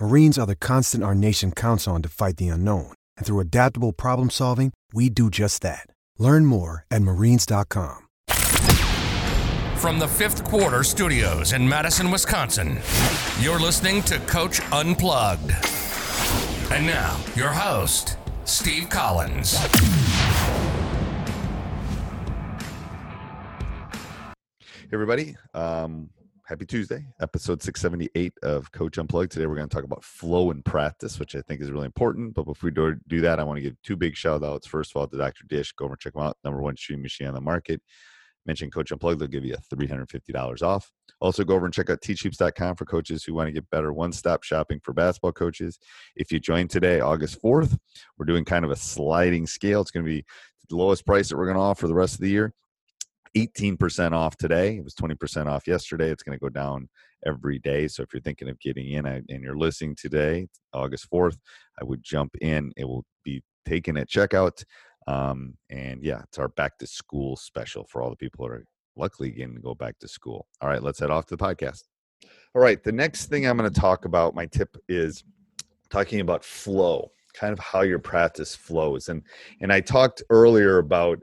Marines are the constant our nation counts on to fight the unknown. And through adaptable problem solving, we do just that. Learn more at marines.com. From the Fifth Quarter Studios in Madison, Wisconsin, you're listening to Coach Unplugged. And now, your host, Steve Collins. Hey, everybody. Happy Tuesday, episode 678 of Coach Unplugged. Today, we're going to talk about flow and practice, which I think is really important. But before we do that, I want to give two big shout outs. First of all, to Dr. Dish. Go over and check him out. #1 shooting machine on the market. Mention Coach Unplugged. They'll give you a $350 off. Also, go over and check out teachhoops.com for coaches who want to get better. One-stop shopping for basketball coaches. If you join today, August 4th, we're doing kind of a sliding scale. It's going to be the lowest price that we're going to offer the rest of the year. 18% off today. It was 20% off yesterday. It's going to go down every day. So if you're thinking of getting in and you're listening today, August 4th, I would jump in. It will be taken at checkout. It's our back to school special for all the people that are luckily getting to go back to school. All right, let's head off to the podcast. All right, the next thing I'm going to talk about, my tip is talking about flow, kind of how your practice flows. And I talked earlier about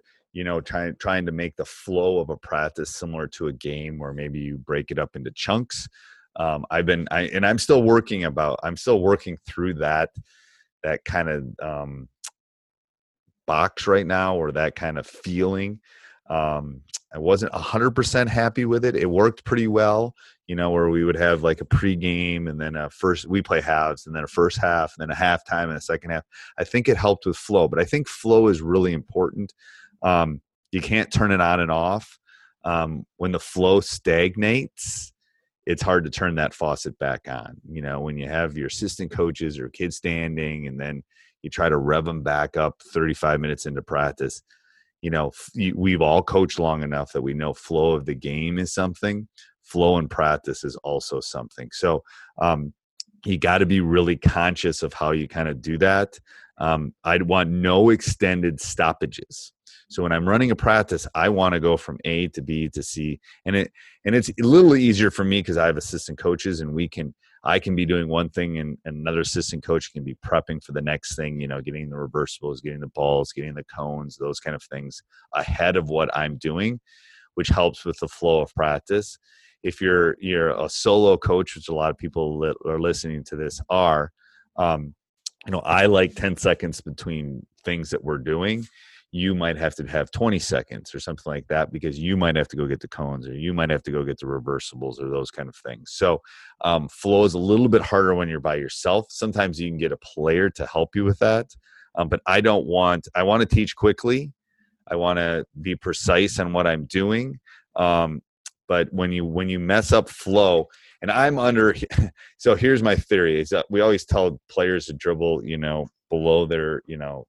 trying to make the flow of a practice similar to a game where maybe you break it up into chunks. I'm still working through that kind of box right now, or that kind of feeling. I wasn't 100% happy with it. It worked pretty well, where we would have like a pregame and then we play halves and then a first half and then a halftime and a second half. I think it helped with flow, but I think flow is really important. You can't turn it on and off. When the flow stagnates, it's hard to turn that faucet back on. When you have your assistant coaches or kids standing and then you try to rev them back up 35 minutes into practice, we've all coached long enough that we know flow of the game is something. Flow in practice is also something. So, you got to be really conscious of how you kind of do that. I'd want no extended stoppages. So when I'm running a practice, I want to go from A to B to C, and it's a little easier for me because I have assistant coaches, and I can be doing one thing, and another assistant coach can be prepping for the next thing. Getting the reversibles, getting the balls, getting the cones, those kind of things ahead of what I'm doing, which helps with the flow of practice. If you're a solo coach, which a lot of people that are listening to this are, I like 10 seconds between things that we're doing. You might have to have 20 seconds or something like that because you might have to go get the cones or you might have to go get the reversibles or those kind of things. So flow is a little bit harder when you're by yourself. Sometimes you can get a player to help you with that. But I want to teach quickly. I want to be precise on what I'm doing. But when you mess up flow, and so here's my theory is that we always tell players to dribble, below their,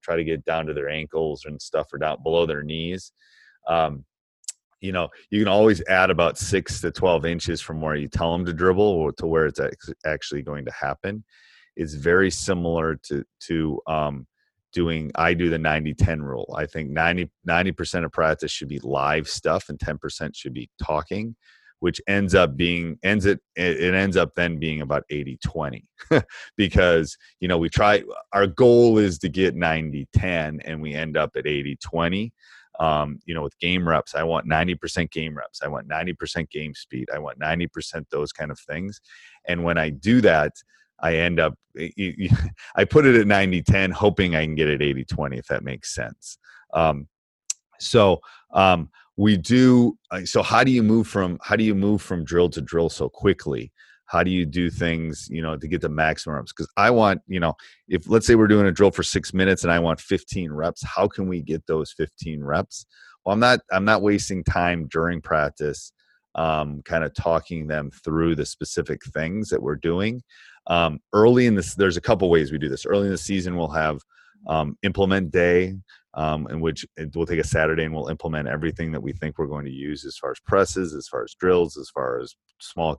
try to get down to their ankles and stuff, or down below their knees. You can always add about 6 to 12 inches from where you tell them to dribble or to where it's actually going to happen. It's very similar to I do the 90-10 rule. I think 90% of practice should be live stuff and 10% should be talking, which ends up then being about 80-20 because, you know, we try, our goal is to get 90-10 and we end up at 80-20. You know, with game reps, I want 90% game reps. I want 90% game speed. I want 90% those kind of things. And when I do that, I end up, I put it at 90-10, hoping I can get it 80-20, if that makes sense. So how do you move from drill to drill so quickly? How do you do things, you know, to get the maximum reps? Because I want, you know, if let's say we're doing a drill for 6 minutes and I want 15 reps, how can we get those 15 reps? Well, I'm not wasting time during practice, kind of talking them through the specific things that we're doing. Early in this, there's a couple ways we do this. Early in the season, we'll have implement day, in which we'll take a Saturday and we'll implement everything that we think we're going to use as far as presses, as far as drills, as far as small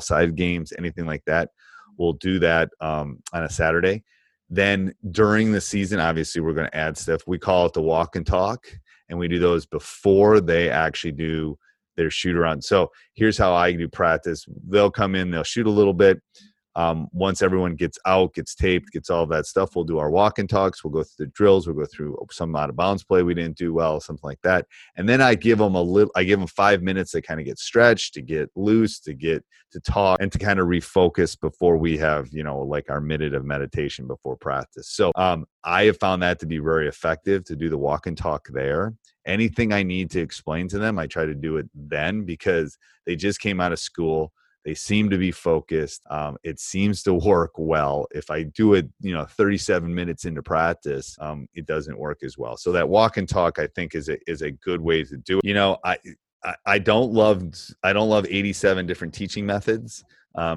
side games, anything like that. We'll do that on a Saturday. Then during the season, obviously, we're going to add stuff. We call it the walk and talk, and we do those before they actually do their shoot around. So here's how I do practice. They'll come in, they'll shoot a little bit. Once everyone gets out, gets taped, gets all that stuff, we'll do our walk and talks. We'll go through the drills. We'll go through some out of bounds play we didn't do well, something like that. And then I give them 5 minutes to kind of get stretched, to get loose, to talk, and to kind of refocus before we have, you know, like our minute of meditation before practice. So, I have found that to be very effective to do the walk and talk there. Anything I need to explain to them, I try to do it then because they just came out of school. They seem to be focused. It seems to work well. If I do it, you know, 37 minutes into practice, it doesn't work as well. So that walk and talk, I think, is a good way to do it. You know, I don't love 87 different teaching methods.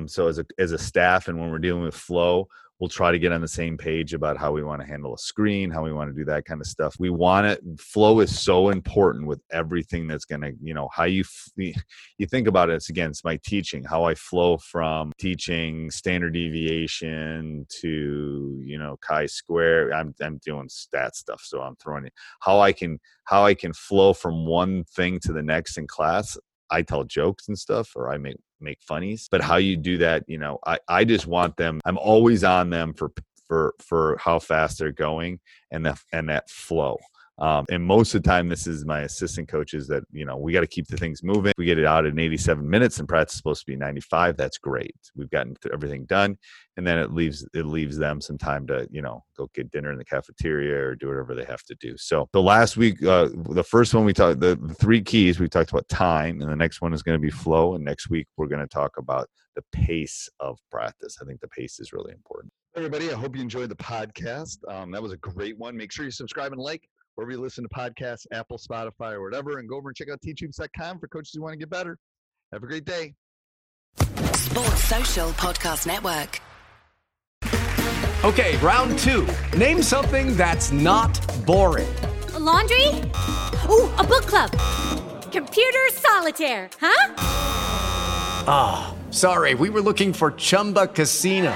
So as a staff, and when we're dealing with flow, we'll try to get on the same page about how we want to handle a screen, how we want to do that kind of stuff. Flow is so important with everything that's going to, you know, how you think about it. It's, again, it's my teaching, how I flow from teaching standard deviation to, you know, chi-square. I'm doing stat stuff, so I'm throwing it. How I can flow from one thing to the next in class. I tell jokes and stuff, or I make funnies, but how you do that, you know, I just want them, I'm always on them for how fast they're going and that flow. And most of the time, this is my assistant coaches that, you know, we got to keep the things moving. If we get it out in 87 minutes and practice is supposed to be 95. That's great. We've gotten everything done. And then it leaves them some time to, you know, go get dinner in the cafeteria or do whatever they have to do. So the last week, the first one we talked, the three keys, we talked about time, and the next one is going to be flow. And next week, we're going to talk about the pace of practice. I think the pace is really important. Everybody, I hope you enjoyed the podcast. That was a great one. Make sure you subscribe and like. Wherever you listen to podcasts, Apple, Spotify, or whatever, and go over and check out teachhoops.com for coaches who want to get better. Have a great day. Sports Social Podcast Network. Okay, round two. Name something that's not boring. A laundry? Ooh, a book club. Computer solitaire, huh? Ah, oh, sorry, we were looking for Chumba Casino.